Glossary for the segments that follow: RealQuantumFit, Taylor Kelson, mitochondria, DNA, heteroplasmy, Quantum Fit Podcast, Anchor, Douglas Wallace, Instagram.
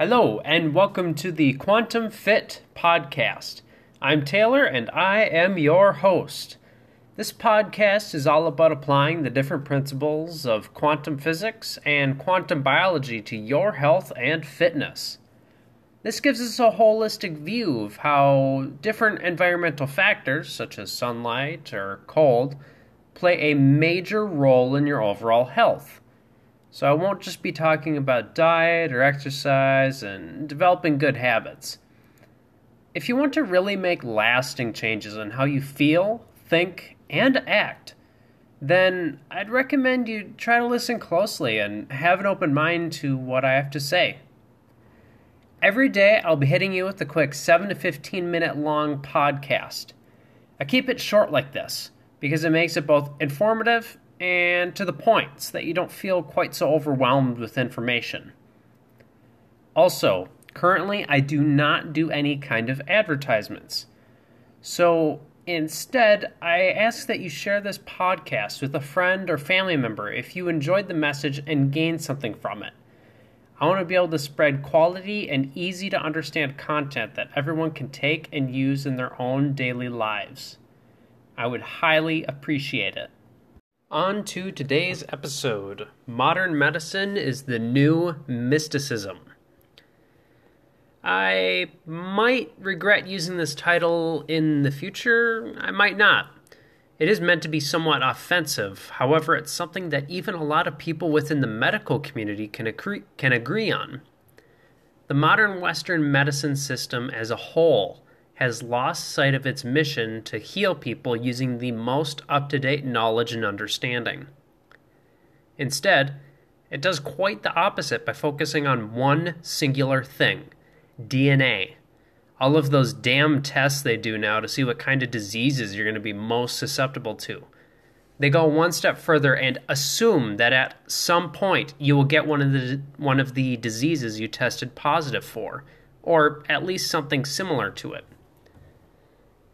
Hello, and welcome to the Quantum Fit Podcast. I'm Taylor, and I am your host. This podcast is all about applying the different principles of quantum physics and quantum biology to your health and fitness. This gives us a holistic view of how different environmental factors, such as sunlight or cold, play a major role in your overall health. So I won't just be talking about diet or exercise and developing good habits. If you want to really make lasting changes in how you feel, think, and act, then I'd recommend you try to listen closely and have an open mind to what I have to say. Every day I'll be hitting you with a quick 7 to 15 minute long podcast. I keep it short like this because it makes it both informative and to the point so that you don't feel quite so overwhelmed with information. Also, currently I do not do any kind of advertisements. So instead, I ask that you share this podcast with a friend or family member if you enjoyed the message and gained something from it. I want to be able to spread quality and easy to understand content that everyone can take and use in their own daily lives. I would highly appreciate it. On to today's episode. Modern medicine is the new mysticism. I might regret using this title in the future. I might not. It is meant to be somewhat offensive. However, it's something that even a lot of people within the medical community can agree on. The modern Western medicine system as a whole has lost sight of its mission to heal people using the most up-to-date knowledge and understanding. Instead, it does quite the opposite by focusing on one singular thing, DNA. All of those damn tests they do now to see what kind of diseases you're going to be most susceptible to. They go one step further and assume that at some point you will get one of the diseases you tested positive for, or at least something similar to it.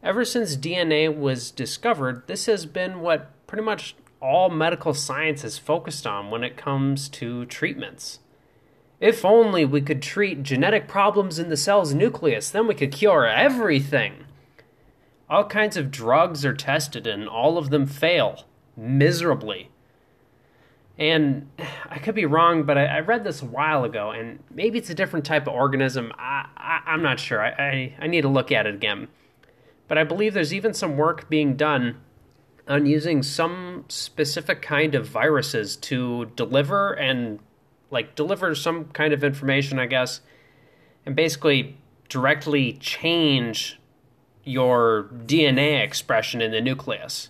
Ever since DNA was discovered, this has been what pretty much all medical science has focused on when it comes to treatments. If only we could treat genetic problems in the cell's nucleus, then we could cure everything. All kinds of drugs are tested and all of them fail, miserably. And I could be wrong, but I read this a while ago, and maybe it's a different type of organism. I'm not sure. I need to look at it again. But I believe there's even some work being done on using some specific kind of viruses to deliver some kind of information, I guess, and basically directly change your DNA expression in the nucleus.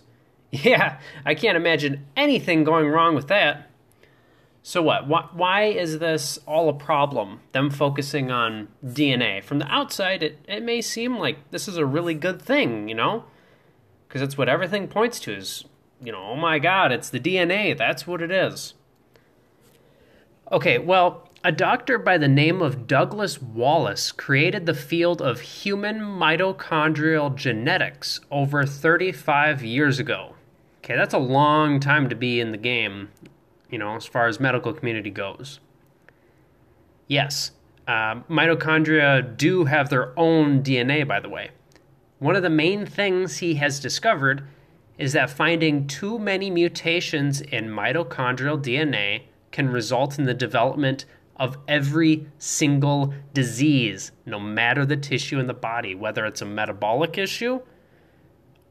Yeah, I can't imagine anything going wrong with that. So what? Why is this all a problem, them focusing on DNA? From the outside, it may seem like this is a really good thing, you know? Because that's what everything points to is, you know, oh my God, it's the DNA, that's what it is. Okay, well, a doctor by the name of Douglas Wallace created the field of human mitochondrial genetics over 35 years ago. Okay, that's a long time to be in the game, you know, as far as medical community goes. Yes, mitochondria do have their own DNA, by the way. One of the main things he has discovered is that finding too many mutations in mitochondrial DNA can result in the development of every single disease, no matter the tissue in the body, whether it's a metabolic issue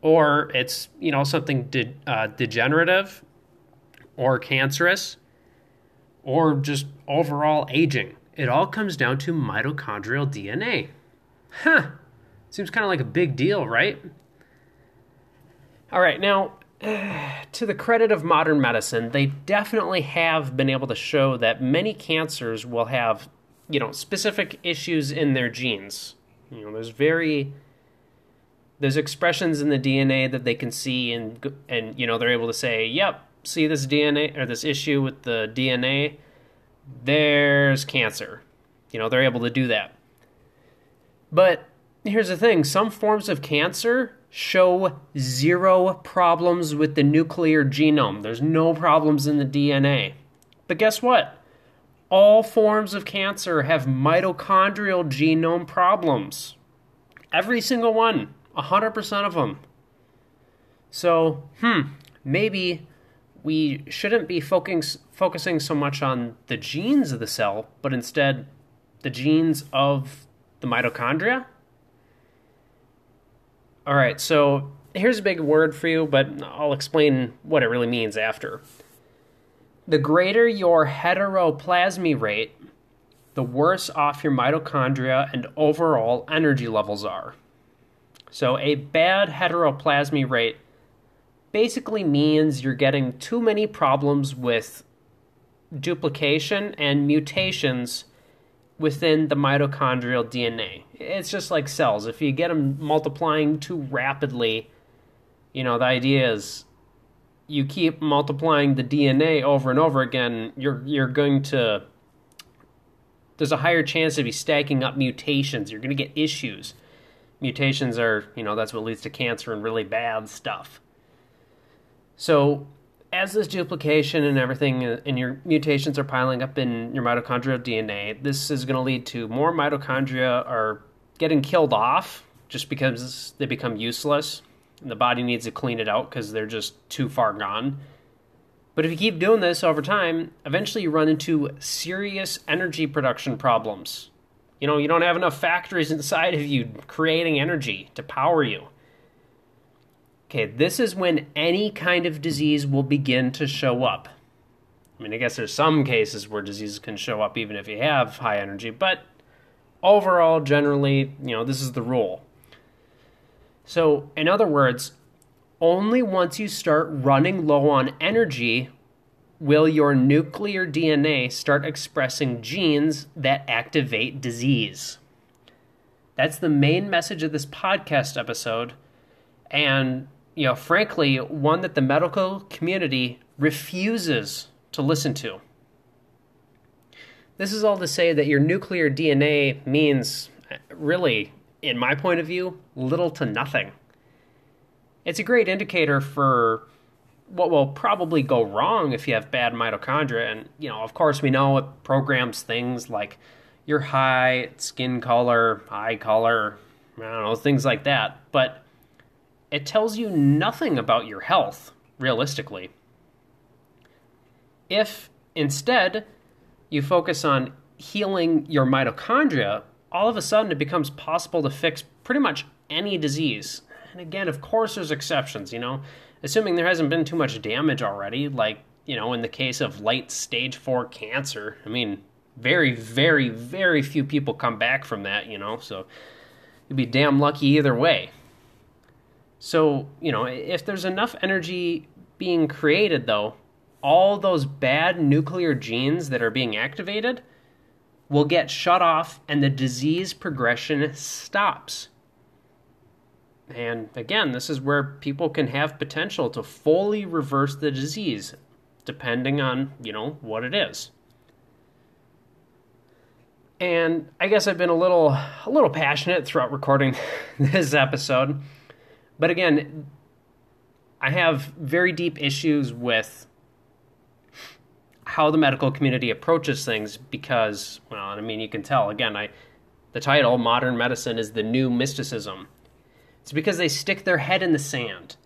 or it's, you know, something degenerative or cancerous or just overall aging. It all comes down to mitochondrial DNA. Huh. Seems kind of like a big deal, right? All right, now, to the credit of modern medicine, they definitely have been able to show that many cancers will have, you know, specific issues in their genes. You know, there's expressions in the DNA that they can see and you know, they're able to say, yep, see this DNA or this issue with the DNA, there's cancer. You know, they're able to do that. But here's the thing, some forms of cancer show zero problems with the nuclear genome. There's no problems in the DNA. But guess what? all forms of cancer have mitochondrial genome problems. Every single one, 100% of them. So, maybe we shouldn't be focusing so much on the genes of the cell, but instead the genes of the mitochondria? All right, so here's a big word for you, but I'll explain what it really means after. The greater your heteroplasmy rate, the worse off your mitochondria and overall energy levels are. So a bad heteroplasmy rate basically means you're getting too many problems with duplication and mutations within the mitochondrial DNA. It's just like cells. If you get them multiplying too rapidly, the idea is you keep multiplying the DNA over and over again, you're going to... There's a higher chance to be stacking up mutations. You're going to get issues. Mutations are, that's what leads to cancer and really bad stuff. So as this duplication and everything and your mutations are piling up in your mitochondrial DNA, this is going to lead to more mitochondria are getting killed off just because they become useless. And the body needs to clean it out because they're just too far gone. But if you keep doing this over time, eventually you run into serious energy production problems. You don't have enough factories inside of you creating energy to power you. Okay, this is when any kind of disease will begin to show up. I guess there's some cases where diseases can show up even if you have high energy, but overall, generally, this is the rule. So, in other words, only once you start running low on energy will your nuclear DNA start expressing genes that activate disease. That's the main message of this podcast episode, and frankly, one that the medical community refuses to listen to. This is all to say that your nuclear DNA means, really, in my point of view, little to nothing. It's a great indicator for what will probably go wrong if you have bad mitochondria. And, of course, we know it programs things like your height, skin color, eye color, things like that. But it tells you nothing about your health, realistically. If, instead, you focus on healing your mitochondria, all of a sudden it becomes possible to fix pretty much any disease. And again, of course there's exceptions, assuming there hasn't been too much damage already, like, in the case of late stage 4 cancer. Very, very, very few people come back from that, so you'd be damn lucky either way. So, if there's enough energy being created, though, all those bad nuclear genes that are being activated will get shut off and the disease progression stops. And again, this is where people can have potential to fully reverse the disease, depending on, what it is. And I guess I've been a little passionate throughout recording this episode. But again, I have very deep issues with how the medical community approaches things because, you can tell, again, the title, Modern Medicine is the New Mysticism. It's because they stick their head in the sand.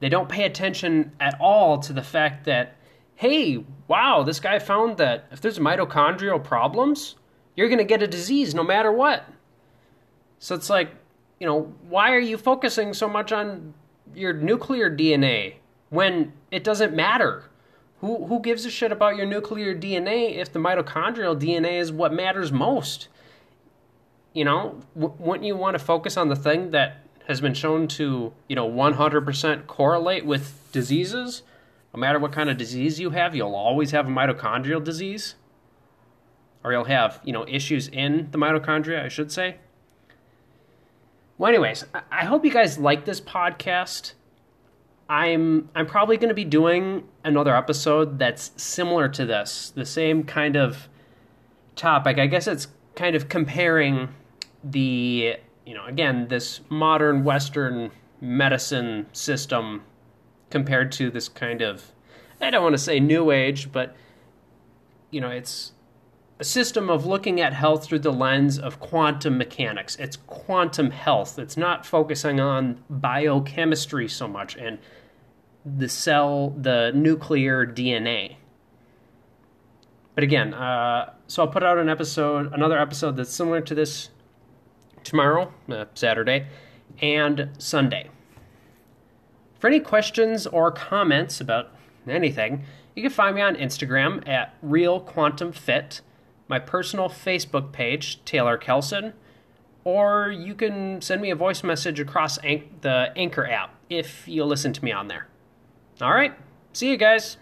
They don't pay attention at all to the fact that, hey, wow, this guy found that if there's mitochondrial problems, you're going to get a disease no matter what. So it's like, why are you focusing so much on your nuclear DNA when it doesn't matter? Who gives a shit about your nuclear DNA if the mitochondrial DNA is what matters most? Wouldn't you want to focus on the thing that has been shown to, 100% correlate with diseases? No matter what kind of disease you have, you'll always have a mitochondrial disease. Or you'll have, issues in the mitochondria, I should say. Well, anyways, I hope you guys like this podcast. I'm probably going to be doing another episode that's similar to this. The same kind of topic. I guess it's kind of comparing the... again, this modern Western medicine system compared to this kind of, I don't want to say new age, but, it's a system of looking at health through the lens of quantum mechanics. It's quantum health. It's not focusing on biochemistry so much and the cell, the nuclear DNA. But again, so I'll put out another episode that's similar to this tomorrow, Saturday, and Sunday. For any questions or comments about anything, you can find me on Instagram at RealQuantumFit, my personal Facebook page, Taylor Kelson, or you can send me a voice message across the Anchor app if you listen to me on there. All right, see you guys.